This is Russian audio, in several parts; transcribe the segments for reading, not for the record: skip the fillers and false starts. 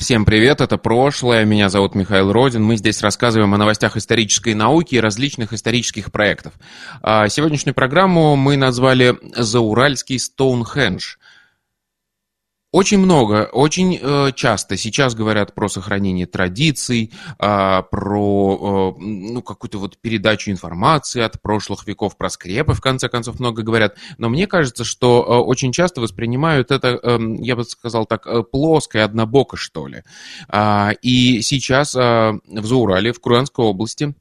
Всем привет, это «Прошлое», меня зовут Михаил Родин. Мы здесь рассказываем о новостях исторической науки и различных исторических проектов. Сегодняшнюю программу мы назвали «Зауральский Стоунхендж». Очень много, очень часто сейчас говорят про сохранение традиций, про какую-то вот передачу информации от прошлых веков, про скрепы, в конце концов, много говорят. Но мне кажется, что очень часто воспринимают это, я бы сказал так, плоско и однобоко, что ли. И сейчас в Зауралье, в Курганской области,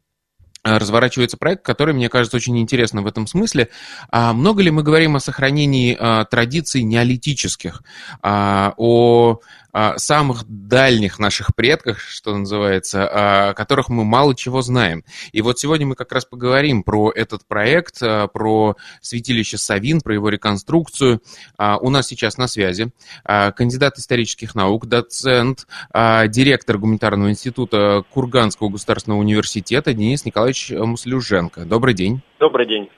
разворачивается проект, который, мне кажется, очень интересным в этом смысле. Много ли мы говорим о сохранении традиций неолитических, о самых дальних наших предках, что называется, о которых мы мало чего знаем. И вот сегодня мы как раз поговорим про этот проект, про святилище Савин, про его реконструкцию. У нас сейчас на связи кандидат исторических наук, доцент, директор Гуманитарного института Курганского государственного университета Денис Николаевич Маслюженко. Добрый день. Добрый день.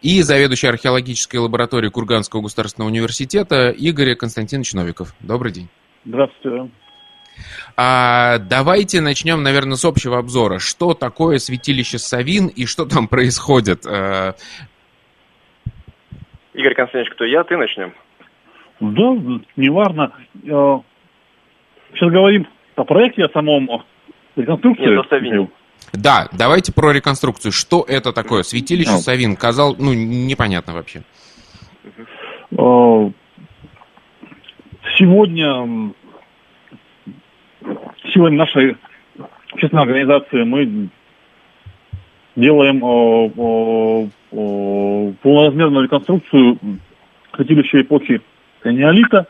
И заведующий археологической лабораторией Курганского государственного университета Игорь Константинович Новиков. Добрый день. Здравствуйте. Давайте начнем, наверное, с общего обзора. Что такое святилище Савин и что там происходит? Игорь Константинович, кто я? Ты начнем. Да, неважно. Сейчас говорим о проекте, о самом реконструкции. Нет, о Савине. Да, давайте про реконструкцию. Что это такое? Святилище Савин. Казалось, непонятно вообще. Сегодня силами нашей общественной организации мы делаем полноразмерную реконструкцию святилища эпохи неолита.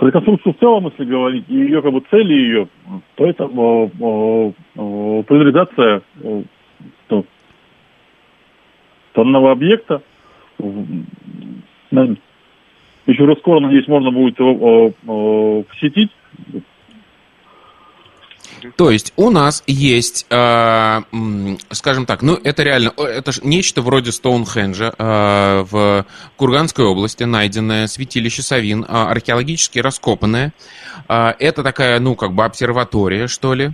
Реконструкцию в целом, если говорить, и ее цели ее, то это популяризация данного объекта. Еще раз скоро, надеюсь, можно будет его посетить. То есть у нас есть, скажем так, это реально, это нечто вроде Стоунхенджа в Курганской области, найденное святилище Савин, археологически раскопанное. Это такая, обсерватория, что ли.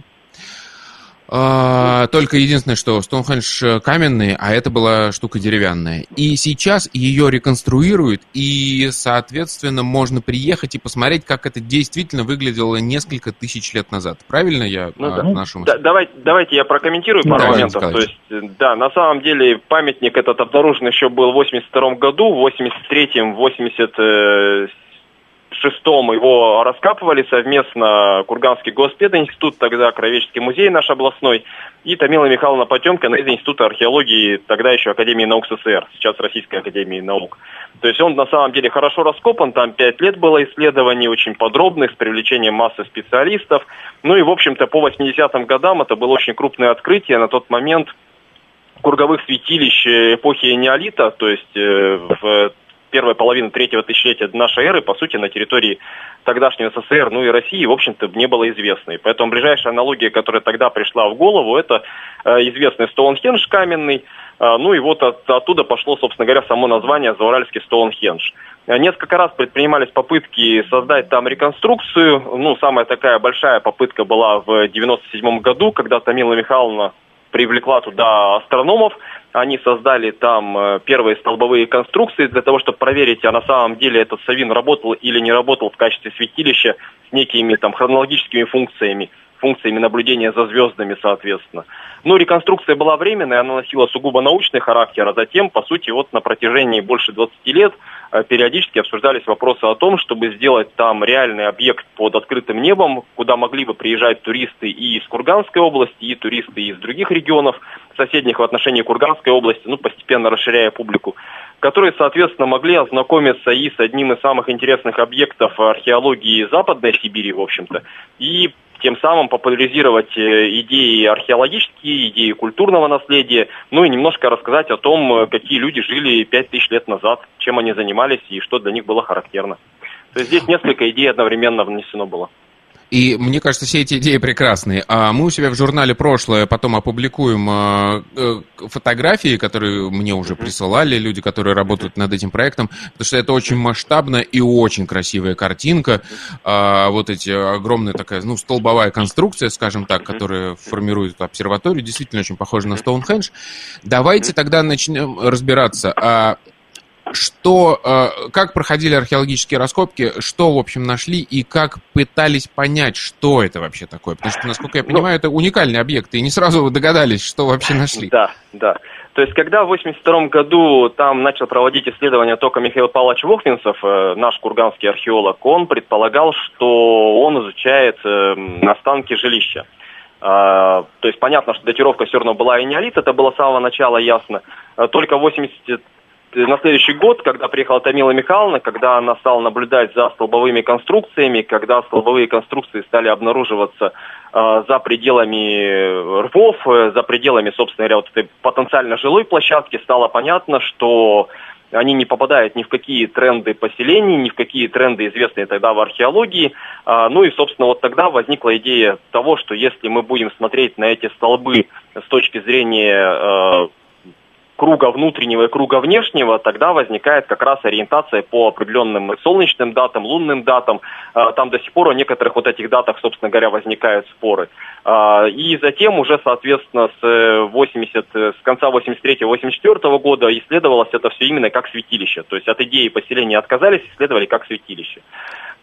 Только единственное, что Стоунхендж каменный, а это была штука деревянная. И сейчас ее реконструируют, и, соответственно, можно приехать и посмотреть, как это действительно выглядело несколько тысяч лет назад. Правильно я отношусь? Да, давайте я прокомментирую пару моментов. То есть, да, на самом деле памятник этот обнаружен еще был в 1982 году, в 1983-м, в 1986-м его раскапывали совместно Курганский госпединститут, тогда Краеведческий музей наш областной, и Тамила Михайловна Потемкина из Института археологии, тогда еще Академии наук СССР, сейчас Российской Академии наук. То есть он на самом деле хорошо раскопан, там 5 лет было исследований, очень подробных, с привлечением массы специалистов. Ну и, в общем-то, по 80-м годам это было очень крупное открытие. На тот момент курговых святилищ эпохи неолита, то есть в первая половина третьего тысячелетия нашей эры, по сути, на территории тогдашнего СССР, ну и России, в общем-то, не было известной. Поэтому ближайшая аналогия, которая тогда пришла в голову, это известный Стоунхендж каменный. Ну и вот оттуда пошло, собственно говоря, само название Зауральский Стоунхендж. Несколько раз предпринимались попытки создать там реконструкцию. Самая такая большая попытка была в 1997 году, когда Тамила Михайловна привлекла туда астрономов. Они создали там первые столбовые конструкции для того, чтобы проверить, а на самом деле этот Савин работал или не работал в качестве святилища с некими там хронологическими функциями наблюдения за звездами, соответственно. Реконструкция была временная, она носила сугубо научный характер, а затем, по сути, на протяжении больше 20 лет периодически обсуждались вопросы о том, чтобы сделать там реальный объект под открытым небом, куда могли бы приезжать туристы и из Курганской области, и туристы из других регионов, соседних в отношении Курганской области, ну, постепенно расширяя публику, которые, соответственно, могли ознакомиться и с одним из самых интересных объектов археологии Западной Сибири, в общем-то, и тем самым популяризировать идеи археологические, идеи культурного наследия, ну и немножко рассказать о том, какие люди жили 5000 лет назад, чем они занимались и что для них было характерно. То есть здесь несколько идей одновременно внесено было. И мне кажется, все эти идеи прекрасные. А мы у себя в журнале «Прошлое» потом опубликуем фотографии, которые мне уже присылали люди, которые работают над этим проектом, потому что это очень масштабно и очень красивая картинка. Вот эти огромная такая, ну, столбовая конструкция, скажем так, которая формирует обсерваторию, действительно очень похожа на Стоунхендж. Давайте тогда начнем разбираться. Что, как проходили археологические раскопки, что, в общем, нашли и как пытались понять, что это вообще такое? Потому что, насколько я понимаю, это уникальный объект, и не сразу вы догадались, что вообще нашли. Да. То есть, когда в 1982 году там начал проводить исследования только Михаил Павлович Вохминцев, наш курганский археолог, он предполагал, что он изучает останки жилища. То есть, понятно, что датировка все равно была энеолит, это было с самого начала ясно. Только на следующий год, когда приехала Тамила Михайловна, когда она стала наблюдать за столбовыми конструкциями, когда столбовые конструкции стали обнаруживаться за пределами рвов, за пределами, собственно говоря, вот этой потенциально жилой площадки, стало понятно, что они не попадают ни в какие тренды поселений, ни в какие тренды, известные тогда в археологии. Ну и, собственно, вот тогда возникла идея того, что если мы будем смотреть на эти столбы с точки зрения круга внутреннего и круга внешнего, тогда возникает как раз ориентация по определенным солнечным датам, лунным датам. Там до сих пор о некоторых вот этих датах, собственно говоря, возникают споры. И затем уже, соответственно, с конца 1983-1984 года исследовалось это все именно как святилище. То есть от идеи поселения отказались, исследовали как святилище.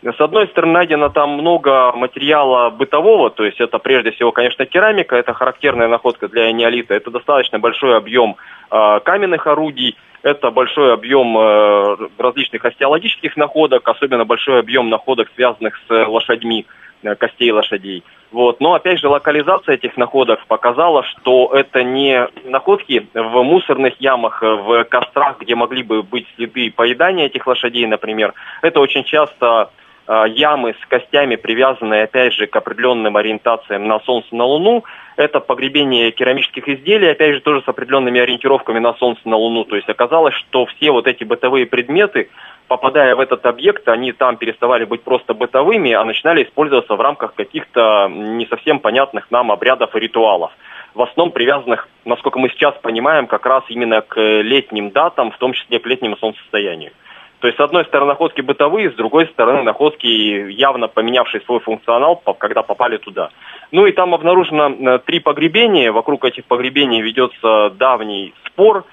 С одной стороны, найдено там много материала бытового, то есть это прежде всего, конечно, керамика, это характерная находка для энеолита, это достаточно большой объем каменных орудий, это большой объем различных остеологических находок, особенно большой объем находок, связанных с лошадьми, костей лошадей. Вот. Но опять же, локализация этих находок показала, что это не находки в мусорных ямах, в кострах, где могли бы быть следы поедания этих лошадей, например. Это очень часто ямы с костями, привязанные, опять же, к определенным ориентациям на Солнце, на Луну. Это погребение керамических изделий, опять же, тоже с определенными ориентировками на Солнце, на Луну. То есть оказалось, что все вот эти бытовые предметы, попадая в этот объект, они там переставали быть просто бытовыми, а начинали использоваться в рамках каких-то не совсем понятных нам обрядов и ритуалов. В основном привязанных, насколько мы сейчас понимаем, как раз именно к летним датам, в том числе к летнему солнцестоянию. То есть, с одной стороны, находки бытовые, с другой стороны, находки, явно поменявшие свой функционал, когда попали туда. Ну и там обнаружено 3 погребения. Вокруг этих погребений ведется давний спор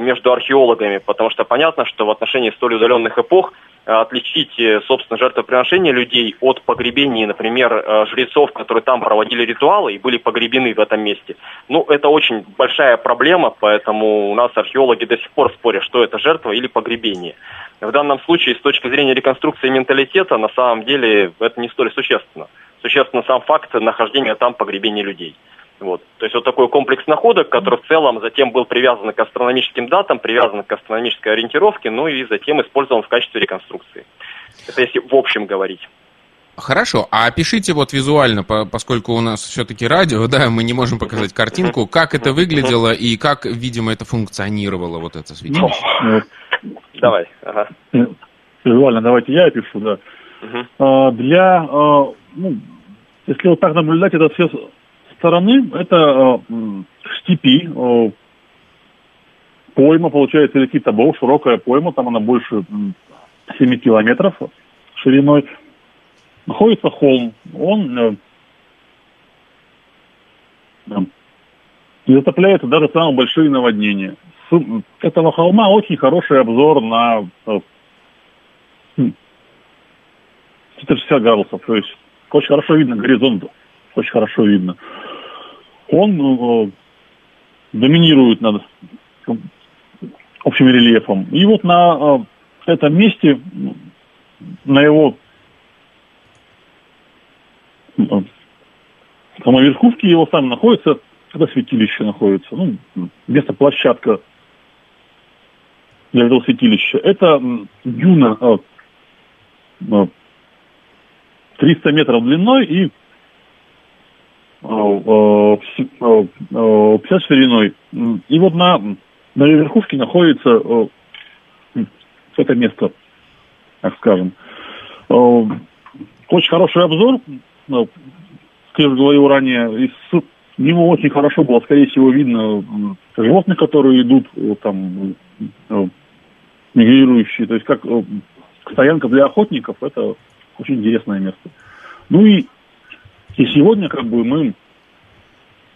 между археологами, потому что понятно, что в отношении столь удаленных эпох отличить, собственно, жертвоприношение людей от погребений, например, жрецов, которые там проводили ритуалы и были погребены в этом месте. Ну, это очень большая проблема, поэтому у нас археологи до сих пор спорят, что это жертва или погребение. В данном случае, с точки зрения реконструкции менталитета, на самом деле это не столь существенно. Существенно сам факт нахождения там погребения людей. Вот. То есть вот такой комплекс находок, который в целом затем был привязан к астрономическим датам, привязан к астрономической ориентировке, ну и затем использован в качестве реконструкции. Это если в общем говорить. Хорошо, а опишите вот визуально, поскольку у нас все-таки радио, да, мы не можем показать картинку, как это выглядело и как, видимо, это функционировало, вот это святилище. Давай. Ага. Визуально давайте я опишу, да. Для, если вот так наблюдать, это все стороны, это степи, пойма, получается, реки Тобол, широкая пойма, там она больше 7 километров шириной. Находится холм, он не затопляется даже самые большие наводнения. С этого холма очень хороший обзор на 360 градусов, то есть очень хорошо видно горизонт, очень хорошо видно. Он доминирует над общим рельефом. И вот на этом месте, на его самой верхушке его сам находится когда святилище находится, ну, место, площадка для этого святилища. Это дюна 300 метров длиной и 50 шириной. И вот на верхушке находится это место, так скажем. Очень хороший обзор, как я уже говорил ранее, и с него очень хорошо было, скорее всего, видно животных, которые идут там мигрирующие. То есть как стоянка для охотников, это очень интересное место. Ну и сегодня как бы мы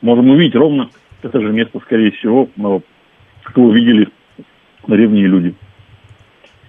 можем увидеть ровно это же место, скорее всего, как его видели древние люди.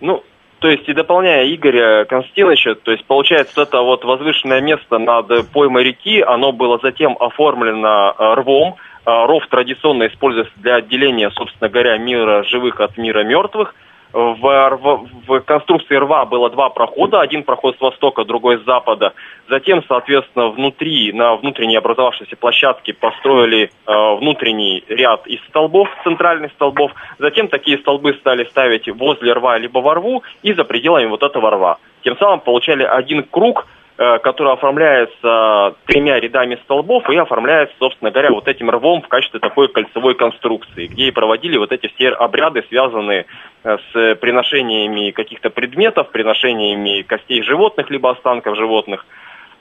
Ну, то есть, и дополняя Игоря Константиновича, то есть, получается, это вот возвышенное место над поймой реки, оно было затем оформлено рвом. Ров традиционно используется для отделения, собственно говоря, мира живых от мира мертвых. В конструкции рва было два прохода, один проход с востока, другой с запада. Затем, соответственно, внутри, на внутренней образовавшейся площадке построили внутренний ряд из столбов, центральных столбов. Затем такие столбы стали ставить возле рва либо во рву и за пределами вот этого рва. Тем самым получали один круг, который оформляется тремя рядами столбов и оформляется, собственно говоря, вот этим рвом в качестве такой кольцевой конструкции, где и проводили вот эти все обряды, связанные с приношениями каких-то предметов, приношениями костей животных, либо останков животных.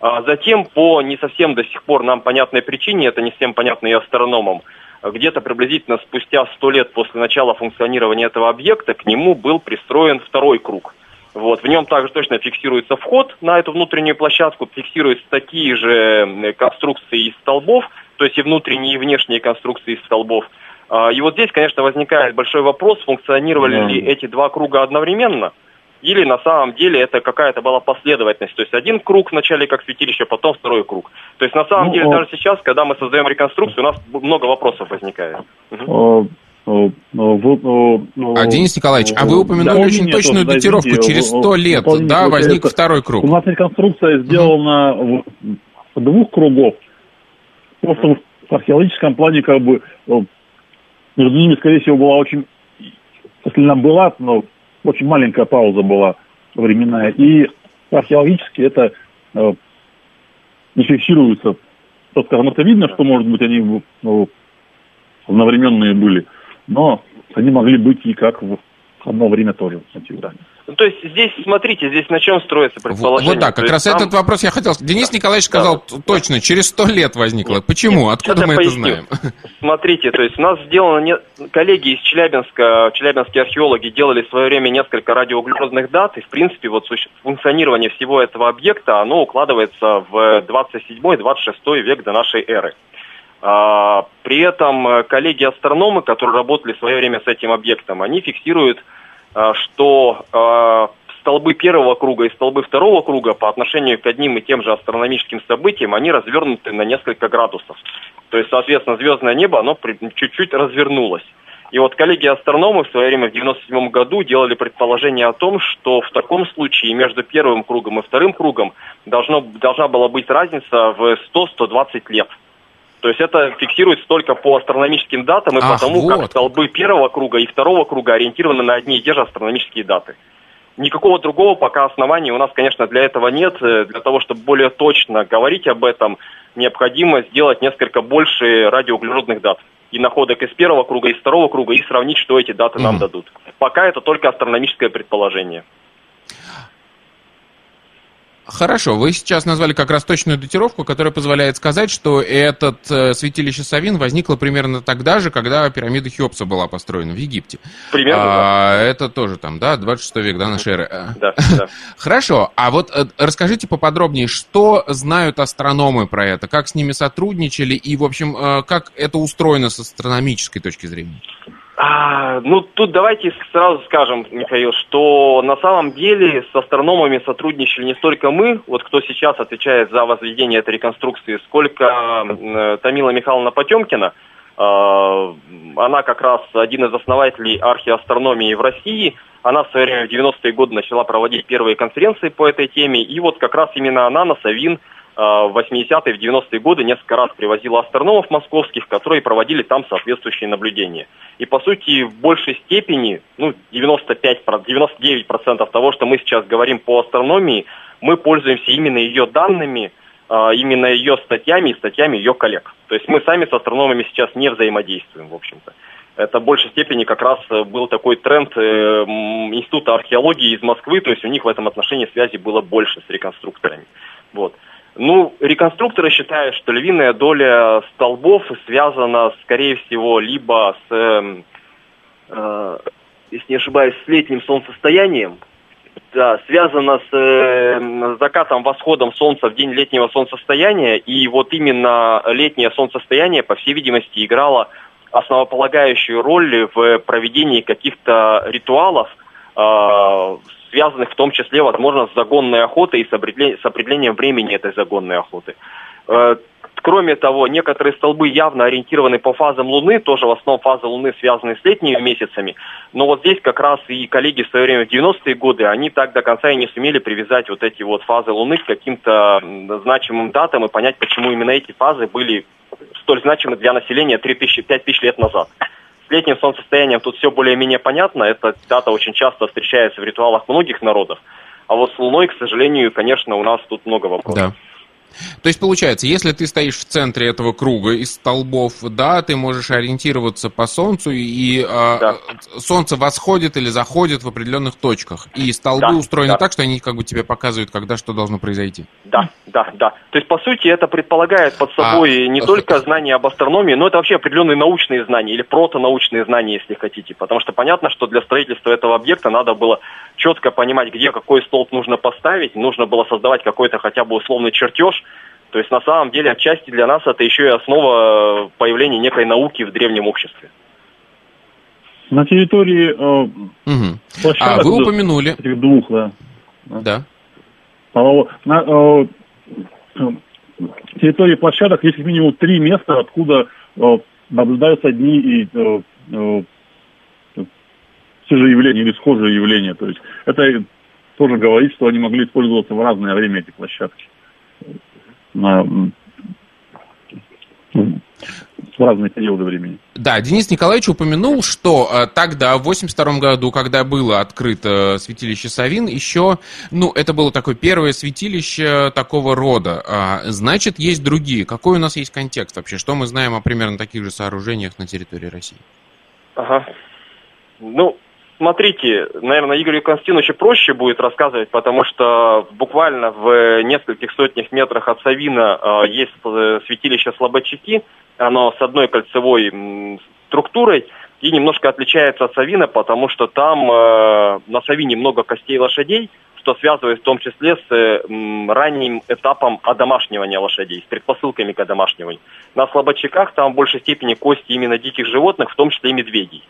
А затем, по не совсем до сих пор нам понятной причине, это не совсем понятно и астрономам, где-то приблизительно спустя 100 лет после начала функционирования этого объекта к нему был пристроен второй круг. Вот. В нем также точно фиксируется вход на эту внутреннюю площадку, фиксируются такие же конструкции из столбов, то есть и внутренние, и внешние конструкции из столбов. И вот здесь, конечно, возникает большой вопрос, функционировали ли эти два круга одновременно, или на самом деле это какая-то была последовательность. То есть один круг вначале как святилище, потом второй круг. То есть на самом деле даже сейчас, когда мы создаем реконструкцию, у нас много вопросов возникает. Денис Николаевич, а вы упомянули очень точную датировку, через 100 лет, да, возник второй круг. У нас реконструкция сделана в двух кругов, просто в археологическом плане как бы между ними, скорее всего, была очень, если она была, но очень маленькая пауза была временная, и археологически это не фиксируется. Просто, скажем, это видно, что, может быть, они одновременные были. Но они могли быть и как в одно время тоже. Ну, то есть здесь, смотрите, здесь на чем строится предположение. Вот так, как раз там... этот вопрос я хотел... Денис Николаевич сказал точно, через 100 лет возникло. Почему? Откуда мы это знаем? Смотрите, то есть у нас сделано... Коллеги из Челябинска, челябинские археологи делали в свое время несколько радиоуглеродных дат, и, в принципе, вот функционирование всего этого объекта, оно укладывается в 27-26 век до нашей эры. При этом коллеги-астрономы, которые работали в свое время с этим объектом, они фиксируют, что столбы первого круга и столбы второго круга по отношению к одним и тем же астрономическим событиям, они развернуты на несколько градусов. То есть, соответственно, звездное небо, оно чуть-чуть развернулось. И вот коллеги-астрономы в свое время в 1997 году делали предположение о том, что в таком случае между первым кругом и вторым кругом должна была быть разница в 100-120 лет. То есть это фиксируется только по астрономическим датам и потому, как столбы первого круга и второго круга ориентированы на одни и те же астрономические даты. Никакого другого пока основания у нас, конечно, для этого нет. Для того, чтобы более точно говорить об этом, необходимо сделать несколько больше радиоуглеродных дат и находок из первого круга, из второго круга, и сравнить, что эти даты нам дадут. Пока это только астрономическое предположение. Хорошо, вы сейчас назвали как раз точную датировку, которая позволяет сказать, что это святилище Савин возникло примерно тогда же, когда пирамида Хеопса была построена в Египте. Примерно, да. Это тоже там, да, 26 век, да, нашей эры. Да, да. Хорошо, а вот расскажите поподробнее, что знают астрономы про это, как с ними сотрудничали и, в общем, как это устроено с астрономической точки зрения? Ну, тут давайте сразу скажем, Михаил, что на самом деле с астрономами сотрудничали не столько мы, вот кто сейчас отвечает за возведение этой реконструкции, сколько Тамила Михайловна Потемкина. Она как раз один из основателей археоастрономии в России. Она в свое время в 90-е годы начала проводить первые конференции по этой теме, и вот как раз именно она на Савин в 80-е, в 90-е годы несколько раз привозила астрономов московских, которые проводили там соответствующие наблюдения. И, по сути, в большей степени, 99% того, что мы сейчас говорим по астрономии, мы пользуемся именно ее данными, именно ее статьями и статьями ее коллег. То есть мы сами с астрономами сейчас не взаимодействуем, в общем-то. Это в большей степени как раз был такой тренд Института археологии из Москвы, то есть у них в этом отношении связи было больше с реконструкторами. Вот. Реконструкторы считают, что львиная доля столбов связана, скорее всего, либо с, если не ошибаюсь, с летним солнцестоянием, да, связана с закатом, восходом солнца в день летнего солнцестояния, и вот именно летнее солнцестояние, по всей видимости, играло основополагающую роль в проведении каких-то ритуалов, связанных в том числе, возможно, с загонной охотой и с определением времени этой загонной охоты. Кроме того, некоторые столбы явно ориентированы по фазам Луны, тоже в основном фазы Луны связаны с летними месяцами, но вот здесь как раз и коллеги в свое время в 90-е годы, они так до конца и не сумели привязать вот эти вот фазы Луны к каким-то значимым датам и понять, почему именно эти фазы были столь значимы для населения 5 тысяч лет назад. С летним солнцестоянием тут все более-менее понятно, эта дата очень часто встречается в ритуалах многих народов, а вот с Луной, к сожалению, конечно, у нас тут много вопросов. Да. То есть, получается, если ты стоишь в центре этого круга из столбов, да, ты можешь ориентироваться по Солнцу, и да. Солнце восходит или заходит в определенных точках, и столбы устроены так, что они как бы тебе показывают, когда что должно произойти. Да. То есть, по сути, это предполагает под собой не только знания об астрономии, но это вообще определенные научные знания, или протонаучные знания, если хотите, потому что понятно, что для строительства этого объекта надо было четко понимать, где какой столб нужно поставить, нужно было создавать какой-то хотя бы условный чертеж. То есть, на самом деле, отчасти для нас это еще и основа появления некой науки в древнем обществе. На территории площадок вы упомянули. Этих двух, да. На территории площадок есть как минимум три места, откуда наблюдаются одни и те же явления или схожие явления. То есть, это тоже говорит, что они могли использоваться в разное время, эти площадки. В разные периоды времени. Да, Денис Николаевич упомянул, что тогда, в 1982 году, когда было открыто святилище Савин, еще, это было такое первое святилище такого рода. Значит, есть другие. Какой у нас есть контекст вообще? Что мы знаем о примерно таких же сооружениях на территории России? Ага. Смотрите, наверное, Игорю Константиновичу проще будет рассказывать, потому что буквально в нескольких сотнях метрах от Савина есть святилище Слабочеки. Оно с одной кольцевой структурой и немножко отличается от Савина, потому что там на Савине много костей лошадей, что связывает в том числе с ранним этапом одомашнивания лошадей, с предпосылками к одомашниванию. На Слабочеках там в большей степени кости именно диких животных, в том числе и медведей.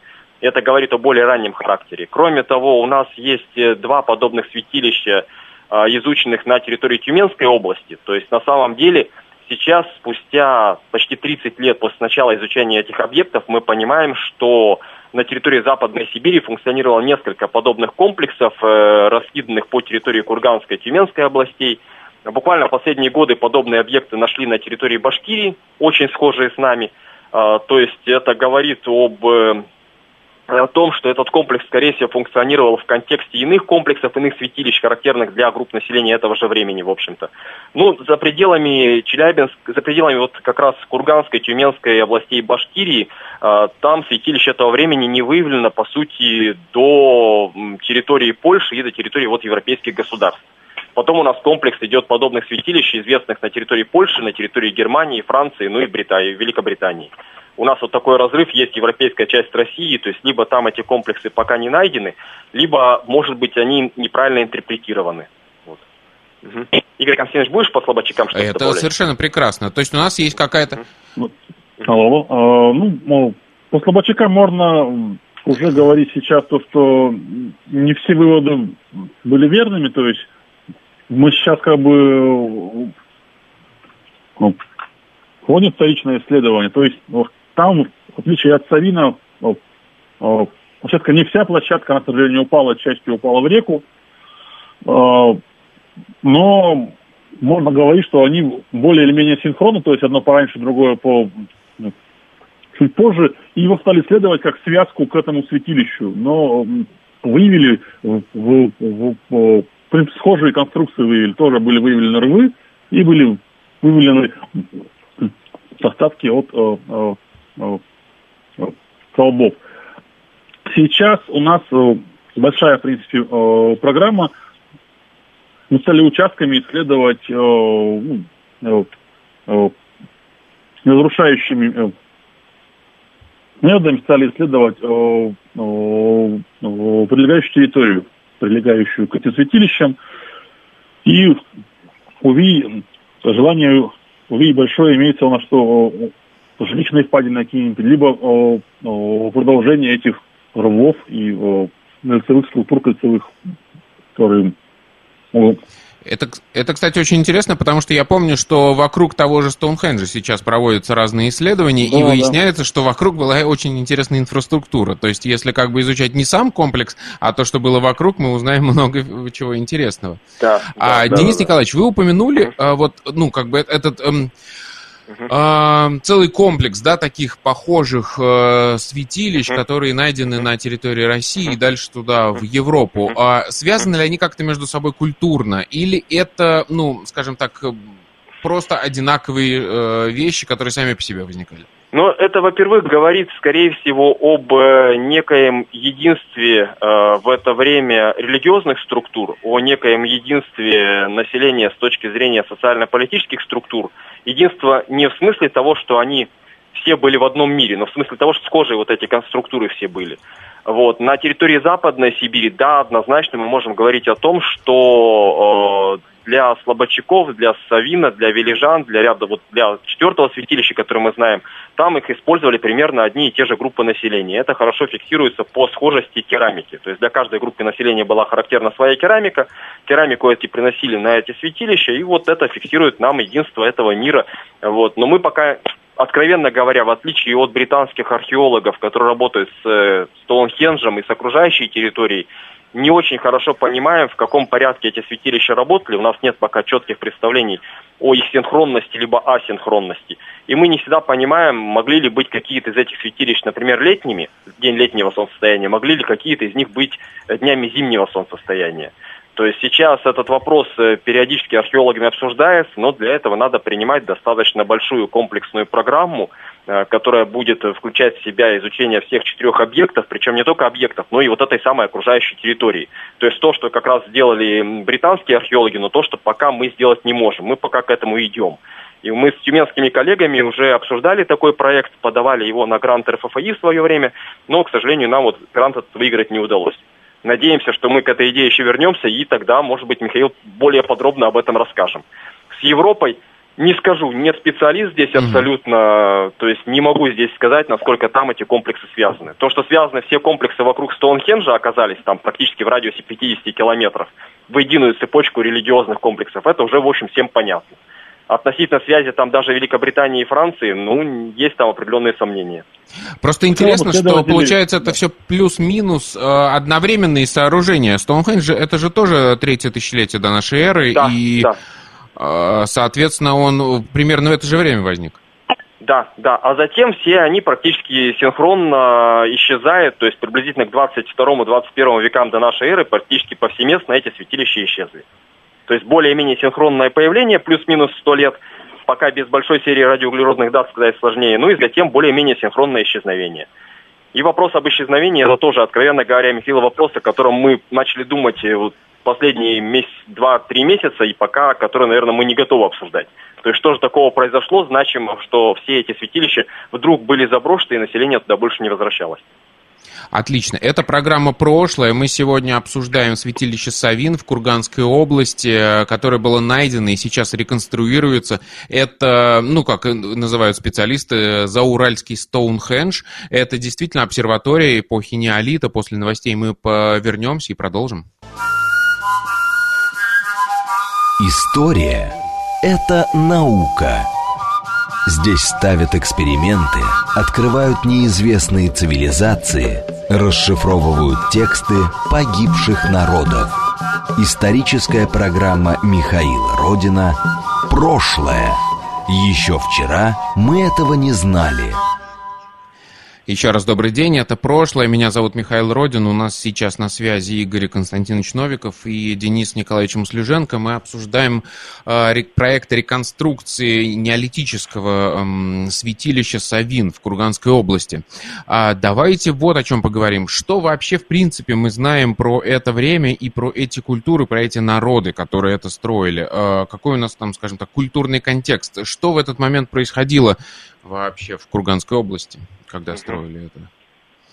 Это говорит о более раннем характере. Кроме того, у нас есть два подобных святилища, изученных на территории Тюменской области. То есть, на самом деле, сейчас, спустя почти 30 лет после начала изучения этих объектов, мы понимаем, что на территории Западной Сибири функционировало несколько подобных комплексов, раскиданных по территории Курганской и Тюменской областей. Буквально в последние годы подобные объекты нашли на территории Башкирии, очень схожие с нами. То есть, это говорит о том, что этот комплекс, скорее всего, функционировал в контексте иных комплексов, иных святилищ, характерных для групп населения этого же времени, в общем-то. За пределами Челябинска, за пределами вот как раз Курганской, Тюменской областей Башкирии, там святилище этого времени не выявлено, по сути, до территории Польши и до территории европейских государств. Потом у нас комплекс идет подобных святилищ, известных на территории Польши, на территории Германии, Франции, и Великобритании. У нас вот такой разрыв, есть европейская часть России, то есть либо там эти комплексы пока не найдены, либо, может быть, они неправильно интерпретированы. Угу. Игорь Константинович, будешь по Слабочекам что-то добавлять? Это совершенно прекрасно. То есть у нас есть какая-то... По Слабочекам можно уже говорить сейчас то, что не все выводы были верными, то есть мы сейчас как бы... ходит вторичное исследование, то есть... Там, в отличие от Савина, площадка не вся площадка, она, к сожалению, упала, частью упала в реку. Но можно говорить, что они более или менее синхронны, то есть одно пораньше, другое чуть позже, и его стали исследовать как связку к этому святилищу, но выявили схожие конструкции, тоже были выявлены рвы и были выявлены остатки от столбов. Сейчас у нас большая, в принципе, программа. Мы стали участками исследовать разрушающими методами, стали исследовать прилегающую территорию, прилегающую к этим святилищам, и желание большое имеется у нас, что жилищные впадины какие-нибудь, либо продолжение этих рвов и кольцевых структур, кольцевых, которые... Это, кстати, очень интересно, потому что я помню, что вокруг того же Стоунхенджа сейчас проводятся разные исследования, и выясняется, что вокруг была очень интересная инфраструктура. То есть, если как бы изучать не сам комплекс, а то, что было вокруг, мы узнаем много чего интересного. Денис Николаевич, вы упомянули, этот... целый комплекс, таких похожих святилищ, которые найдены на территории России и дальше туда, в Европу. Связаны ли они как-то между собой культурно? Или это, скажем так, просто одинаковые вещи, которые сами по себе возникали? Но это, во-первых, говорит, скорее всего, об некоем единстве в это время религиозных структур, о некоем единстве населения с точки зрения социально-политических структур. Единство не в смысле того, что они все были в одном мире, но в смысле того, что схожие эти конструктуры все были. На территории Западной Сибири, однозначно мы можем говорить о том, что... для Слабочеков, для Савина, для Велижан, для ряда, для четвертого святилища, которое мы знаем, там их использовали примерно одни и те же группы населения. Это хорошо фиксируется по схожести керамики. То есть для каждой группы населения была характерна своя керамика, керамику эти приносили на эти святилища, и это фиксирует нам единство этого мира. Но мы пока, откровенно говоря, в отличие от британских археологов, которые работают с Стоунхенджем и с окружающей территорией, не очень хорошо понимаем, в каком порядке эти святилища работали. У нас нет пока четких представлений о их синхронности либо асинхронности. И мы не всегда понимаем, могли ли быть какие-то из этих святилищ, например, летними, день летнего солнцестояния, могли ли какие-то из них быть днями зимнего солнцестояния. То есть сейчас этот вопрос периодически археологами обсуждается, но для этого надо принимать достаточно большую комплексную программу, которая будет включать в себя изучение всех четырех объектов, причем не только объектов, но и этой самой окружающей территории. То есть то, что как раз сделали британские археологи, но то, что пока мы сделать не можем, мы пока к этому идем. И мы с тюменскими коллегами уже обсуждали такой проект, подавали его на грант РФФИ в свое время, но, к сожалению, нам грант этот выиграть не удалось. Надеемся, что мы к этой идее еще вернемся, и тогда, может быть, Михаил более подробно об этом расскажем. С Европой не скажу, нет специалист здесь абсолютно, то есть не могу здесь сказать, насколько там эти комплексы связаны. То, что связаны все комплексы вокруг Стоунхенджа, оказались там практически в радиусе 50 километров, в единую цепочку религиозных комплексов, это уже, в общем, всем понятно. Относительно связи там даже Великобритании и Франции, есть там определенные сомнения. Просто интересно, что получается это все плюс-минус одновременные сооружения. Стоунхендж, это же тоже третье тысячелетие до нашей эры, соответственно, он примерно в это же время возник. А затем все они практически синхронно исчезают, то есть приблизительно к 22-21 векам до нашей эры практически повсеместно эти святилища исчезли. То есть более-менее синхронное появление, плюс-минус 100 лет, пока без большой серии радиоуглеродных дат сказать сложнее, и затем более-менее синхронное исчезновение. И вопрос об исчезновении, это тоже, откровенно говоря, Михаил, вопрос, о котором мы начали думать последние месяц, 2-3 месяца, и пока, который, наверное, мы не готовы обсуждать. То есть что же такого произошло, значимо, что все эти святилища вдруг были заброшены, и население туда больше не возвращалось. Отлично. Это программа «Прошлое». Мы сегодня обсуждаем святилище Савин в Курганской области, которое было найдено и сейчас реконструируется. Это, как называют специалисты, Зауральский Стоунхендж. Это действительно обсерватория эпохи неолита. После новостей мы повернемся и продолжим. История – это наука. Здесь ставят эксперименты, открывают неизвестные цивилизации, расшифровывают тексты погибших народов. Историческая программа Михаила Родина «Прошлое». Еще вчера мы этого не знали. Еще раз добрый день, это «Прошлое». Меня зовут Михаил Родин. У нас сейчас на связи Игорь Константинович Новиков и Денис Николаевич Маслюженко. Мы обсуждаем проект реконструкции неолитического святилища Савин в Курганской области. Давайте вот о чем поговорим. Что вообще, в принципе, мы знаем про это время и про эти культуры, про эти народы, которые это строили? Какой у нас там, скажем так, культурный контекст? Что в этот момент происходило вообще в Курганской области, когда строили это?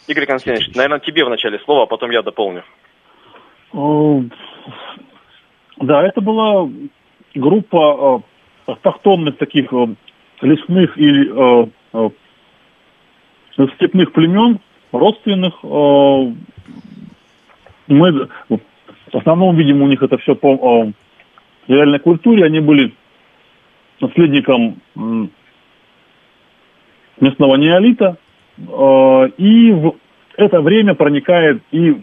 Игорь Константинович, наверное, тебе вначале слово, а потом я дополню. Да, это была группа автохтонных таких лесных или степных племен, родственных. Мы в основном видим у них это все по реальной культуре. Они были наследником местного неолита, и в это время проникает и,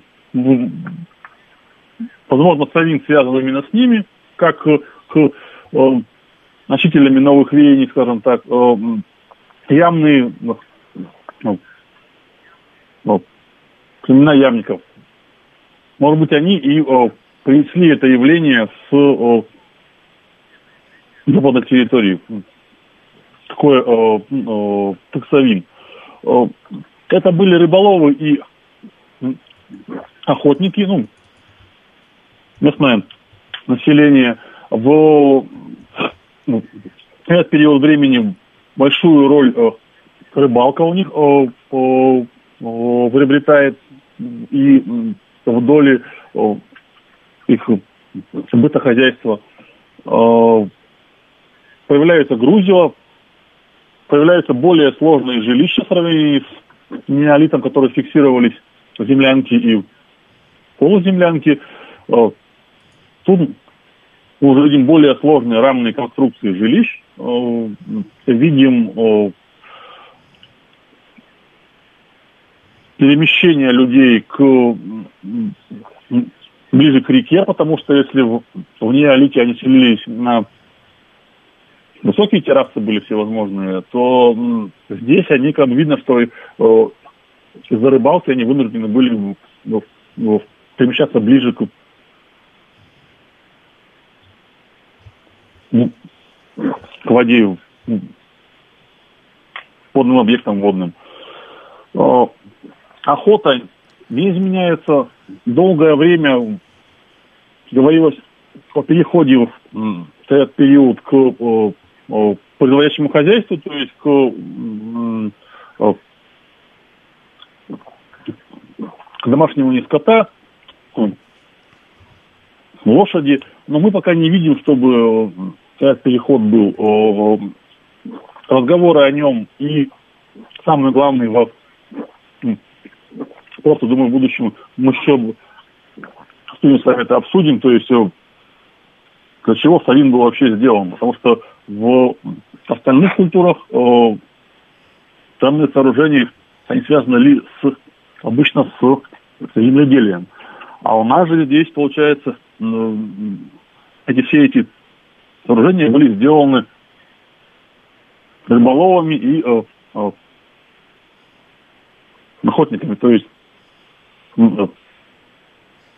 возможно, Савин связан именно с ними, как носителями новых веяний, скажем так, ямные, племена ямников. Может быть, они и принесли это явление с западной территории. Такой Савин. Это были рыболовы и охотники, местное население. В этот период времени большую роль рыбалка у них приобретает и в доле их бытохозяйства. Появляются грузила, появляются более сложные жилища в сравнении с неолитом, которые фиксировались землянки и полуземлянки. Тут мы видим более сложные рамные конструкции жилищ. Видим перемещение людей ближе к реке, потому что если в неолите они селились на высокие террасы были всевозможные, то здесь они, как видно, что из-за рыбалки они вынуждены были перемещаться ближе к воде, водным объектам водным. Охота не изменяется. Долгое время говорилось о переходе в этот период к производящему хозяйству, то есть к домашнему не скота, лошади, но мы пока не видим, чтобы этот переход был. Разговоры о нем и самое главное, просто думаю, в будущем мы еще с вами это обсудим, то есть для чего Савин был вообще сделан, потому что в остальных культурах данные сооружения, они связаны ли обычно с земледелием. А у нас же здесь, получается, все эти сооружения были сделаны рыболовами и охотниками. То есть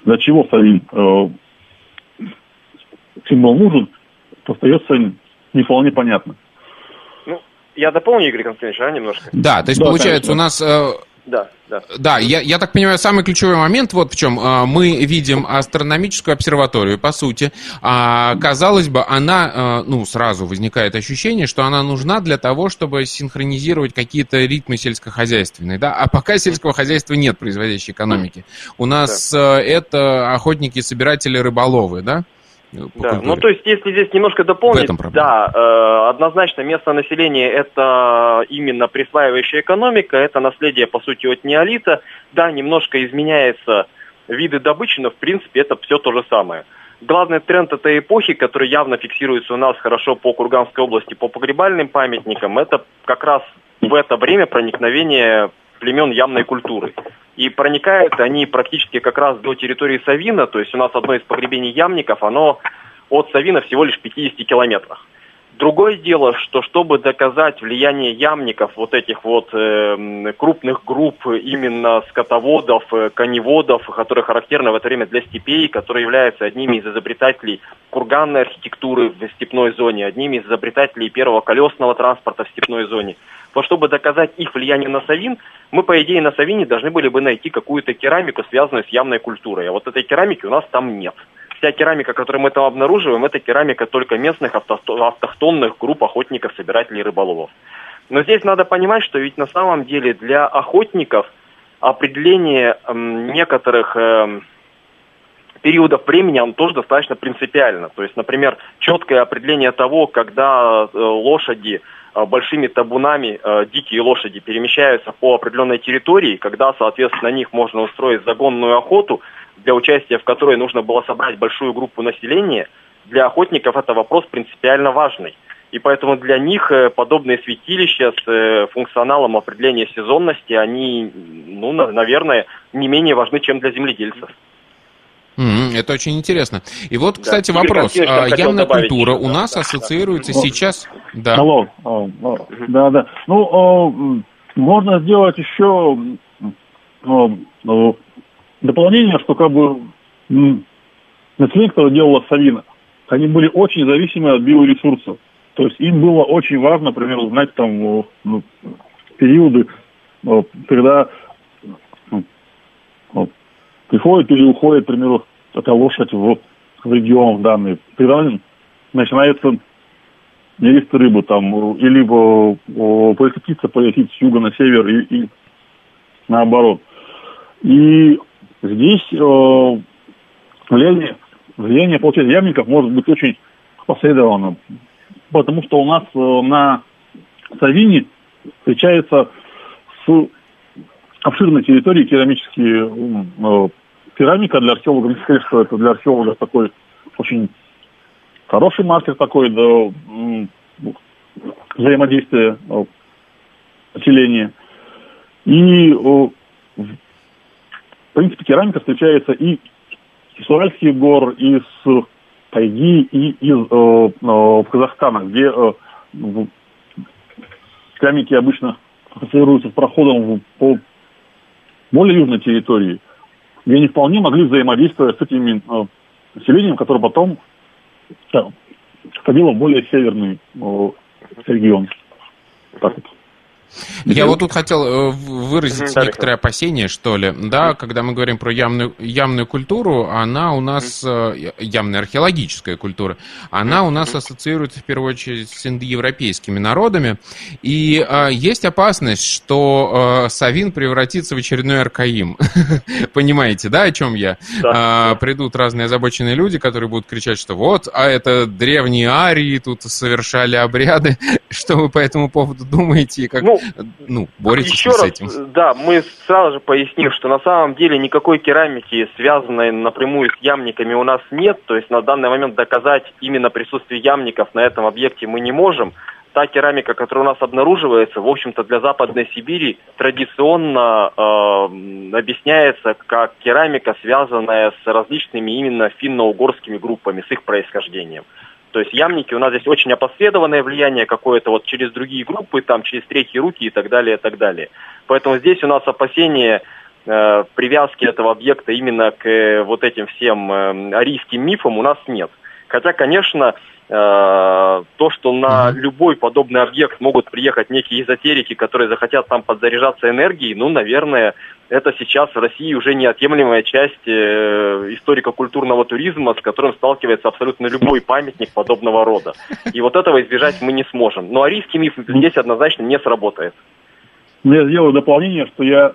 для чего Савин был нужен, остается не вполне понятно. Я дополню, Игорь Константинович, немножко? Да, то есть, да, получается, конечно. У нас... Да, я так понимаю, самый ключевой момент вот в чем. Мы видим астрономическую обсерваторию, по сути. Казалось бы, она, сразу возникает ощущение, что она нужна для того, чтобы синхронизировать какие-то ритмы сельскохозяйственные, да? А пока сельского хозяйства нет, производящей экономики. У нас это охотники, собиратели, рыболовы, да? Да, то есть, если здесь немножко дополнить, однозначно местное население — это именно присваивающая экономика, это наследие, по сути, от неолита, да, немножко изменяются виды добычи, но, в принципе, это все то же самое. Главный тренд этой эпохи, который явно фиксируется у нас хорошо по Курганской области, по погребальным памятникам, это как раз в это время проникновение племен ямной культуры. И проникают они практически как раз до территории Савина, то есть у нас одно из погребений ямников, оно от Савина всего лишь в 50 километрах. Другое дело, что чтобы доказать влияние ямников, вот этих вот крупных групп именно скотоводов, коневодов, которые характерны в это время для степей, которые являются одними из изобретателей курганной архитектуры в степной зоне, одними из изобретателей первого колесного транспорта в степной зоне. Но чтобы доказать их влияние на Савин, мы, по идее, на Савине должны были бы найти какую-то керамику, связанную с ямной культурой. А вот этой керамики у нас там нет. Вся керамика, которую мы там обнаруживаем, это керамика только местных автохтонных групп охотников, собирателей, рыболовов. Но здесь надо понимать, что ведь на самом деле для охотников определение некоторых периодов времени, оно тоже достаточно принципиально. То есть, например, четкое определение того, когда лошади большими табунами, дикие лошади перемещаются по определенной территории, когда, соответственно, на них можно устроить загонную охоту, для участия в которой нужно было собрать большую группу населения, для охотников это вопрос принципиально важный. И поэтому для них подобные святилища с функционалом определения сезонности, они, ну, наверное, не менее важны, чем для земледельцев. Это очень интересно. И вот, кстати, да. Вопрос. Ямная культура у нас ассоциируется сейчас... Да. Алло. Да. Ну, можно сделать еще дополнение, что как бы население, которое делало Савина, они были очень зависимы от биоресурсов. То есть им было очень важно, например, узнать там периоды, когда приходит или уходит, к примеру, такая лошадь в регион данный. Когда начинается не есть рыбы там, или птица полетит с юга на север и наоборот. И здесь влияние, получается, ямников может быть очень опосредованным, потому что у нас на Савине встречается с обширной территорией керамические керамика для археологов. Это для археологов такой очень хороший маркер такой взаимодействия населения. И в принципе, керамика встречается и с Уральских гор, и с тайги, и из Казахстана, где керамики обычно ассоциируются с проходом по более южной территории, где они вполне могли взаимодействовать с этим населением, которое потом входило в более северный регион. Так вот. Я вот тут хотел выразить некоторые опасения, что ли, да, когда мы говорим про ямную культуру, она у нас, ямная археологическая культура, она у нас ассоциируется в первую очередь с индоевропейскими народами, и есть опасность, что Савин превратится в очередной Аркаим, понимаете, да, о чем я? Придут разные озабоченные люди, которые будут кричать, что вот, а это древние арии, тут совершали обряды, что вы по этому поводу думаете, и как... Ну, боретесь еще с этим. Раз, да, мы сразу же поясним, что на самом деле никакой керамики, связанной напрямую с ямниками, у нас нет. То есть на данный момент доказать именно присутствие ямников на этом объекте мы не можем. Та керамика, которая у нас обнаруживается, в общем-то, для Западной Сибири традиционно объясняется как керамика, связанная с различными именно финно-угорскими группами, с их происхождением. То есть ямники у нас здесь очень опосредованное влияние какое-то вот через другие группы, там через третьи руки и так далее, и так далее. Поэтому здесь у нас опасение привязки этого объекта именно к вот этим всем арийским мифам у нас нет. Хотя, конечно, то, что на любой подобный объект могут приехать некие эзотерики, которые захотят там подзаряжаться энергией, ну, наверное, это сейчас в России уже неотъемлемая часть историко-культурного туризма, с которым сталкивается абсолютно любой памятник подобного рода. И вот этого избежать мы не сможем. Но арийский миф здесь однозначно не сработает. Я сделаю дополнение, что я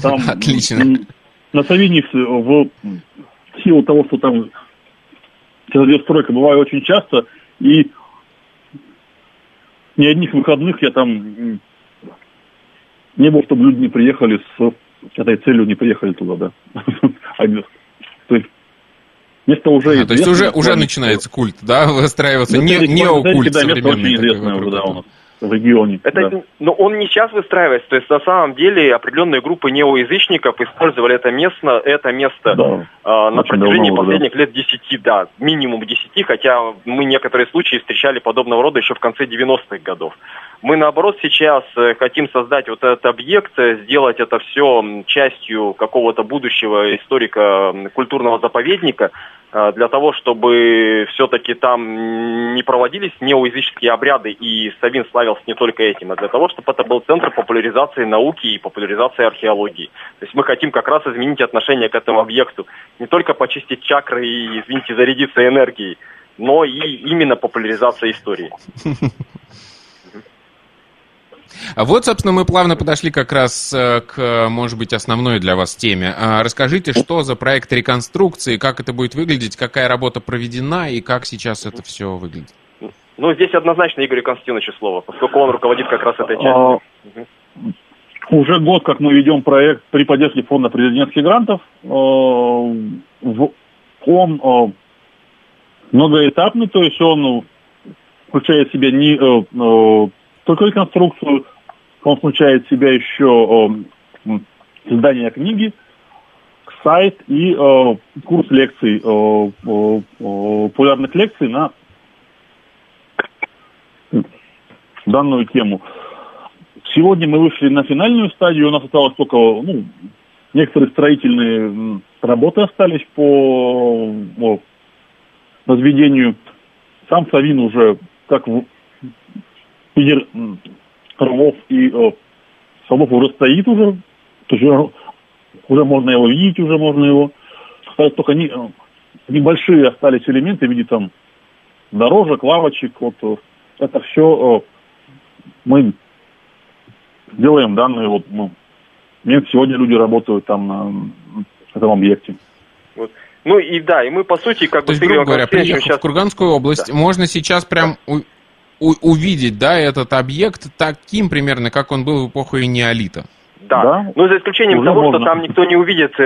там на Савине в силу того, что там стройка бывает очень часто, и ни одних выходных я там не был, чтобы люди не приехали с этой целью, не приехали туда, да. То есть место уже известно. То есть уже начинается культ, да, выстраиваться, неокульт современный. Да, место очень известное уже, да, у нас. в регионе. Но он не сейчас выстраивается, то есть на самом деле определенные группы неоязычников использовали это место на протяжении последних лет 10, минимум 10, хотя мы некоторые случаи встречали подобного рода еще в конце 90-х годов. Мы, наоборот, сейчас хотим создать вот этот объект, сделать это все частью какого-то будущего историко-культурного заповедника, для того, чтобы все-таки там не проводились неоязыческие обряды, и Савин славился не только этим, а для того, чтобы это был центр популяризации науки и популяризации археологии. То есть мы хотим как раз изменить отношение к этому объекту, не только почистить чакры и, извините, зарядиться энергией, но и именно популяризация истории. Вот, собственно, мы плавно подошли как раз к, может быть, основной для вас теме. Расскажите, что за проект реконструкции, как это будет выглядеть, какая работа проведена и как сейчас это все выглядит? Ну, здесь однозначно Игорю Константиновичу слово, поскольку он руководит как раз этой частью. Уже год, как мы ведем проект при поддержке фонда президентских грантов. Он многоэтапный, то есть он включает в себя не... только реконструкцию, он включает в себя еще издание книги, сайт и курс лекций, популярных лекций на данную тему. Сегодня мы вышли на финальную стадию, у нас осталось только некоторые строительные работы остались по возведению. Сам Савин уже как лидер рвов и столбов уже стоит уже, то есть уже можно его видеть, уже можно его. Только небольшие остались элементы в виде там дорожек, лавочек, вот это все мы делаем данные сегодня люди работают там на этом объекте. Вот. И мы по сути как бы. То есть, грубо говоря, приехав сейчас в Курганскую область, можно сейчас прям увидеть, этот объект таким примерно, как он был в эпоху неолита. Да. За исключением уже того, можно. Что там никто не увидит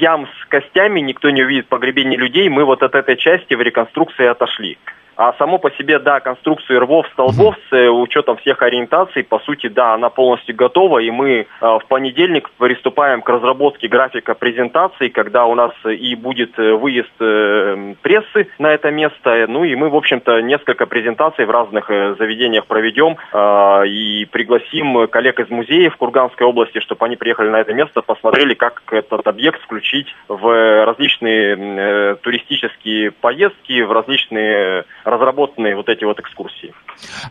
ям с костями, никто не увидит погребений людей, мы вот от этой части в реконструкции отошли. А само по себе, конструкцию рвов, столбов с учетом всех ориентаций, по сути, она полностью готова, и мы в понедельник приступаем к разработке графика презентаций, когда у нас и будет выезд прессы на это место, и мы, в общем-то, несколько презентаций в разных заведениях проведем и пригласим коллег из музеев Курганской области, чтобы они приехали на это место, посмотрели, как этот объект включить в различные туристические поездки, в различные разработанные вот эти экскурсии.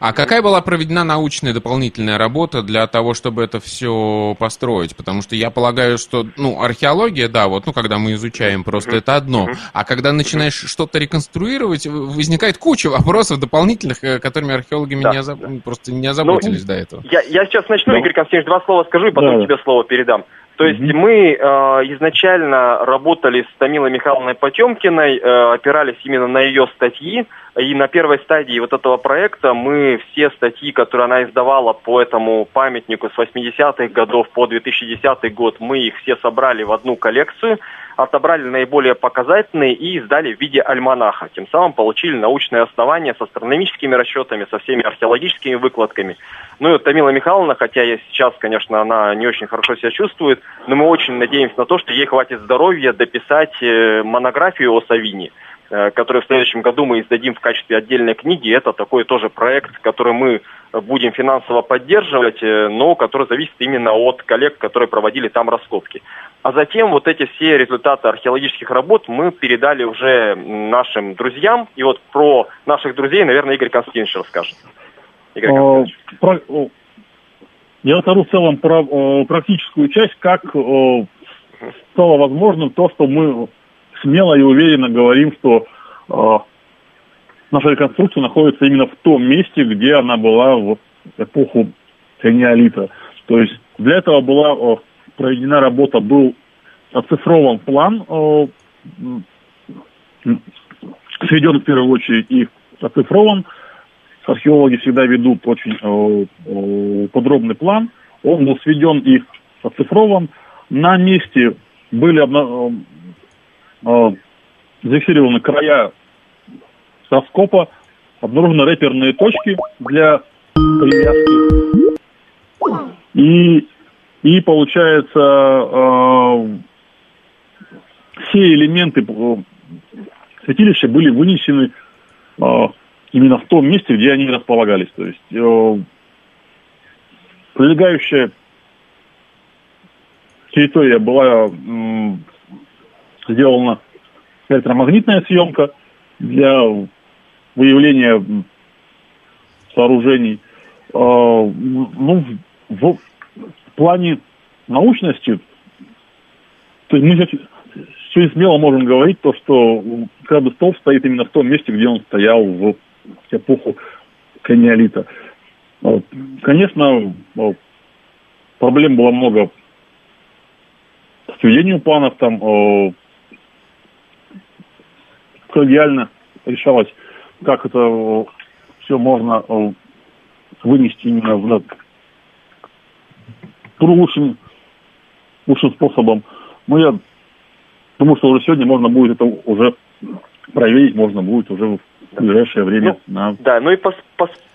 А какая была проведена научная дополнительная работа для того, чтобы это все построить? Потому что я полагаю, что, археология, когда мы изучаем, просто это одно. А когда начинаешь что-то реконструировать, возникает куча вопросов дополнительных, которыми археологами просто не озаботились до этого. Я сейчас начну, Игорь Константинович, два слова скажу, и потом тебе слово передам. То есть мы изначально работали с Тамилой Михайловной Потемкиной, опирались именно на ее статьи, и на первой стадии вот этого проекта мы все статьи, которые она издавала по этому памятнику с 80-х годов по 2010 год, мы их все собрали в одну коллекцию, отобрали наиболее показательные и издали в виде альманаха. Тем самым получили научное основание с астрономическими расчетами, со всеми археологическими выкладками. Тамила Михайловна, хотя я сейчас, конечно, она не очень хорошо себя чувствует, но мы очень надеемся на то, что ей хватит здоровья дописать монографию о Савине, которую в следующем году мы издадим в качестве отдельной книги. Это такой тоже проект, который мы будем финансово поддерживать, но который зависит именно от коллег, которые проводили там раскопки. А затем вот эти все результаты археологических работ мы передали уже нашим друзьям. И вот про наших друзей, наверное, Игорь Константинович расскажет. Игорь Константинович. Я расскажу в целом про практическую часть, как стало возможным то, что мы смело и уверенно говорим, что наша реконструкция находится именно в том месте, где она была в эпоху неолита. То есть для этого была проведена работа, был оцифрован план, сведен в первую очередь и оцифрован. Археологи всегда ведут очень подробный план. Он был сведен и оцифрован. На месте были зафиксированы края раскопа, обнаружены реперные точки для привязки. И получается, все элементы святилища были вынесены именно в том месте, где они располагались. То есть прилегающая территория была сделана электромагнитная съемка для выявления сооружений. Ну, в плане научности, то есть мы все смело можем говорить, то, что Крабовый столб стоит именно в том месте, где он стоял в эпоху неолита. Конечно, проблем было много по сведению планов, там коллегиально решалось, как это все можно вынести именно в лучшим способом. Но я думаю, что уже сегодня можно будет это уже проверить, можно будет уже в ближайшее время. Ну и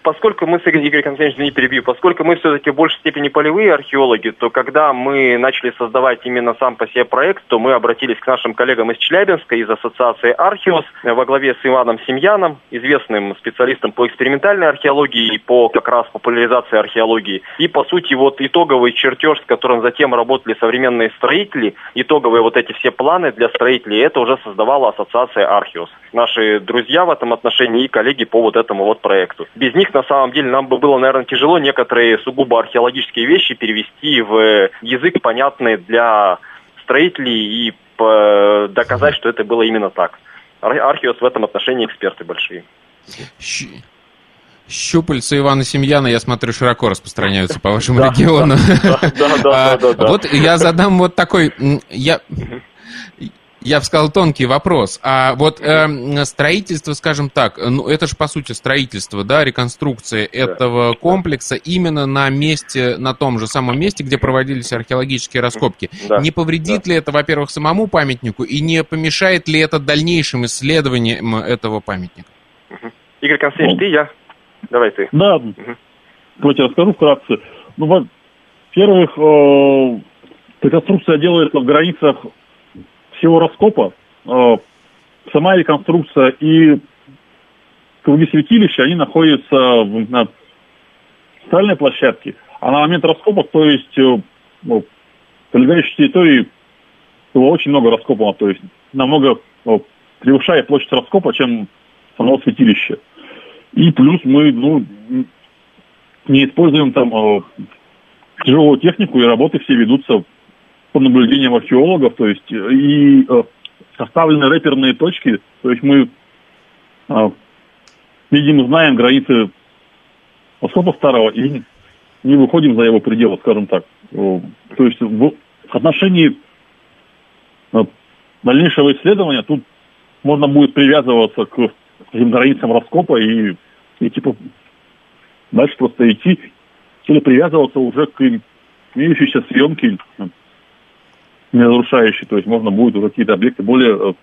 поскольку мы, Игорь Константинович, не перебью, поскольку мы все-таки в большей степени полевые археологи, то когда мы начали создавать именно сам по себе проект, то мы обратились к нашим коллегам из Челябинска, из ассоциации «Археос», во главе с Иваном Семьяном, известным специалистом по экспериментальной археологии и по как раз популяризации археологии. И, по сути, вот итоговый чертеж, с которым затем работали современные строители, итоговые вот эти все планы для строителей, это уже создавала ассоциация «Археос». Наши друзья в этом отношении и коллеги по вот этому вот проекту. Без них на самом деле нам бы было, наверное, тяжело некоторые сугубо археологические вещи перевести в язык, понятный для строителей, и доказать, что это было именно так. Археос в этом отношении эксперты большие. Щупальца Ивана Семьяна, я смотрю, широко распространяются по вашему региону. Вот я задам вот такой... Я бы сказал, тонкий вопрос. А вот строительство, скажем так, ну это же по сути строительство, да, реконструкция этого комплекса именно на месте, на том же самом месте, где проводились археологические раскопки. Не повредит ли это, во-первых, самому памятнику, и не помешает ли это дальнейшим исследованиям этого памятника? Игорь Константинович, Давай ты. Да, давайте расскажу вкратце. Ну, во-первых, реконструкция делается в границах всего раскопа. Сама реконструкция и круги святилища, они находятся на центральной площадке, а на момент раскопок, то есть прилегающей территории было очень много раскопано, то есть намного превышает площадь раскопа, чем само святилище. И плюс мы не используем там тяжелую технику, и работы все ведутся по наблюдениям археологов, то есть и составлены рэперные точки, то есть мы видим, знаем границы раскопа старого и не выходим за его пределы, скажем так. То есть в отношении дальнейшего исследования тут можно будет привязываться к этим границам раскопа и типа дальше просто идти или привязываться уже к имеющейся съемке, не разрушающий, то есть можно будет уже какие-то объекты более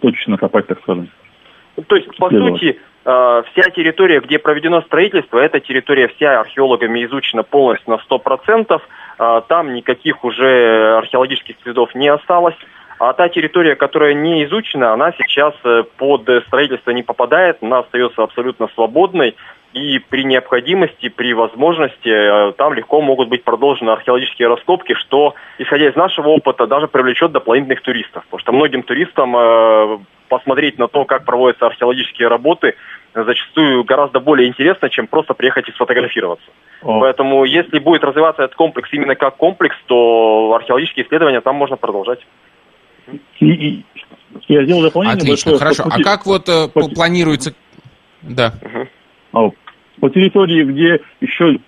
точечно копать, так скажем. То есть, по сути, вся территория, где проведено строительство, эта территория вся археологами изучена полностью на 100%, там никаких уже археологических следов не осталось, а та территория, которая не изучена, она сейчас под строительство не попадает, она остается абсолютно свободной, и при необходимости, при возможности там легко могут быть продолжены археологические раскопки, что, исходя из нашего опыта, даже привлечет дополнительных туристов. Потому что многим туристам посмотреть на то, как проводятся археологические работы, зачастую гораздо более интересно, чем просто приехать и сфотографироваться. Поэтому если будет развиваться этот комплекс именно как комплекс, то археологические исследования там можно продолжать. Я сделал дополнение. Отлично, большое, хорошо. А как вот планируется... Да. По территории, где еще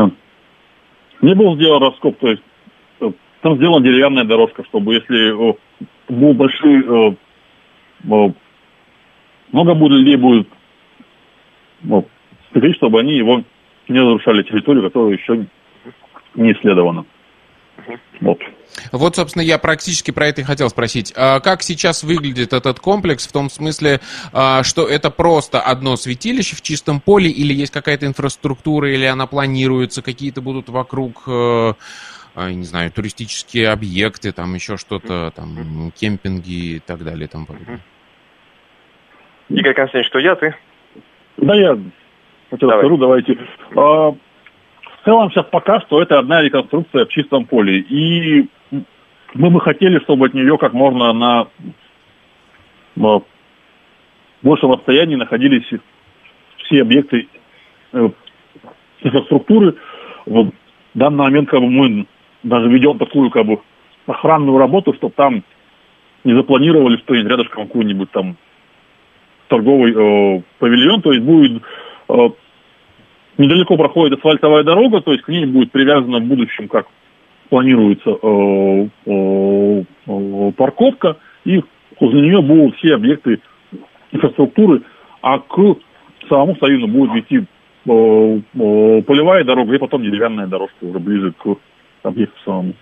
не был сделан раскоп, то есть там сделана деревянная дорожка, чтобы если будут большие, много будет людей будет следить, чтобы они его не разрушали, территорию, которая еще не исследована. Вот. Вот, собственно, я практически про это и хотел спросить. Как сейчас выглядит этот комплекс в том смысле, что это просто одно святилище в чистом поле или есть какая-то инфраструктура, или она планируется, какие-то будут вокруг, не знаю, туристические объекты, там еще что-то, там кемпинги и так далее. Там. Игорь Константинович, что я, ты? Да, я хотел скажу, давайте. В целом сейчас пока что это одна реконструкция в чистом поле. И мы бы хотели, чтобы от нее как можно на большем расстоянии находились все объекты инфраструктуры. Вот в данный момент как бы, мы даже ведем такую как бы охранную работу, чтобы там не запланировали что-нибудь рядышком какую-нибудь там торговый павильон, то есть будет недалеко проходит асфальтовая дорога, то есть к ней будет привязана в будущем, как планируется, парковка, и возле нее будут все объекты инфраструктуры, а к самому Савину будет вести полевая дорога и потом деревянная дорожка уже ближе к объекту самому.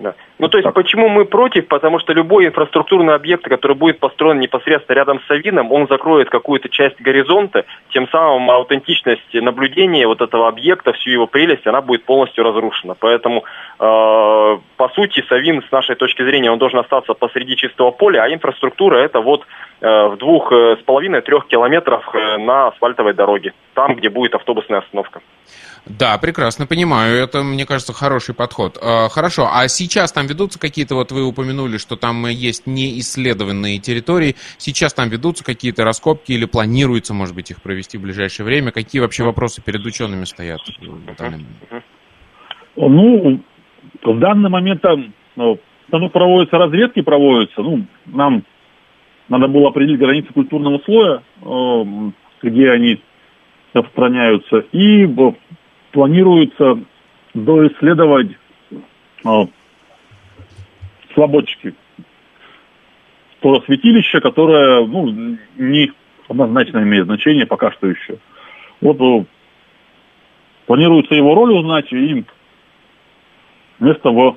Да. Ну, то есть, так. Почему мы против? Потому что любой инфраструктурный объект, который будет построен непосредственно рядом с Савином, он закроет какую-то часть горизонта, тем самым аутентичность наблюдения вот этого объекта, всю его прелесть, она будет полностью разрушена. Поэтому, по сути, Савин, с нашей точки зрения, он должен остаться посреди чистого поля, а инфраструктура это вот в 2,5-3 километрах на асфальтовой дороге, там, где будет автобусная остановка. Да, прекрасно понимаю. Это, мне кажется, хороший подход. Хорошо, а сейчас там ведутся какие-то, вот вы упомянули, что там есть неисследованные территории, сейчас там ведутся какие-то раскопки или планируется, может быть, их провести в ближайшее время? Какие вообще вопросы перед учеными стоят? Ну, в данный момент там проводятся разведки, нам надо было определить границы культурного слоя, где они распространяются, и планируется доисследовать Слабочеки. То святилище, которое не однозначно имеет значение пока что еще. Вот планируется его роль узнать и место в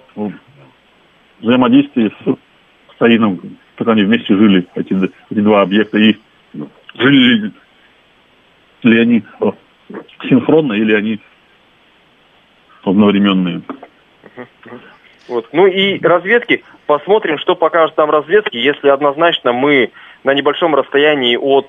взаимодействии с Савином, как они вместе жили, эти два объекта, и жили ли они синхронно, или они одновременные. Вот. Ну и разведки. Посмотрим, что покажут там разведки. Если однозначно мы на небольшом расстоянии от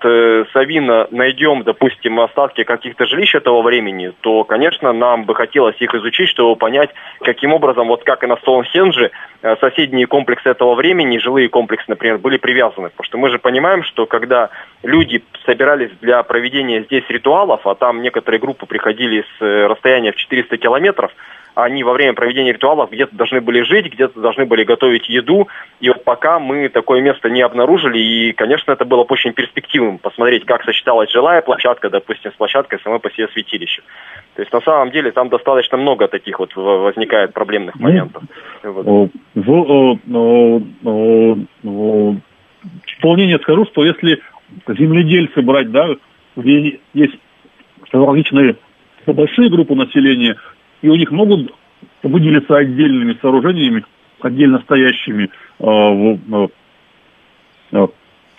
Савина найдем, допустим, остатки каких-то жилищ этого времени, то, конечно, нам бы хотелось их изучить, чтобы понять, каким образом, вот как и на Стоунхендже, соседние комплексы этого времени, жилые комплексы, например, были привязаны. Потому что мы же понимаем, что когда люди собирались для проведения здесь ритуалов, а там некоторые группы приходили с расстояния в 400 километров, они во время проведения ритуалов где-то должны были жить, где-то должны были готовить еду. И вот пока мы такое место не обнаружили, и, конечно, это было бы очень перспективным посмотреть, как сочеталась жилая площадка, допустим, с площадкой самой по себе святилища. То есть, на самом деле, там достаточно много таких вот возникает проблемных моментов. Вполне скажу, что если земледельцы брать, да, где есть различные большие группы населения, и у них могут выделиться отдельными сооружениями, отдельно стоящими в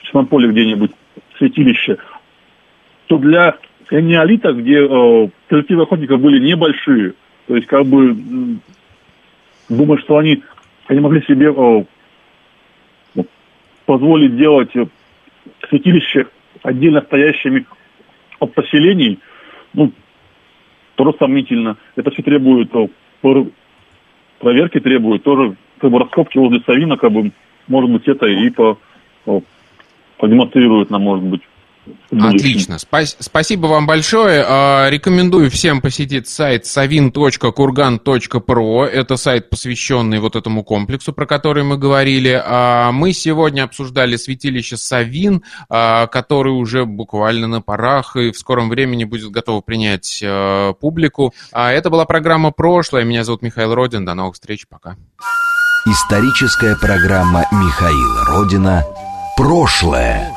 чистом поле где-нибудь святилище, то для энеолита, где коллективы охотников были небольшие, то есть как бы думаю, что они могли себе позволить делать святилище отдельно стоящими от поселений, тоже сомнительно. Это все требует проверки, требует тоже раскопки возле Савина, как бы, может быть, это и продемонстрирует нам, может быть. Отлично. Спасибо вам большое. Рекомендую всем посетить сайт savin.kurgan.pro. Это сайт, посвященный вот этому комплексу, про который мы говорили. Мы сегодня обсуждали святилище Савин, которое уже буквально на парах и в скором времени будет готово принять публику. Это была программа «Прошлое». Меня зовут Михаил Родин. До новых встреч. Пока. Историческая программа Михаила Родина «Прошлое».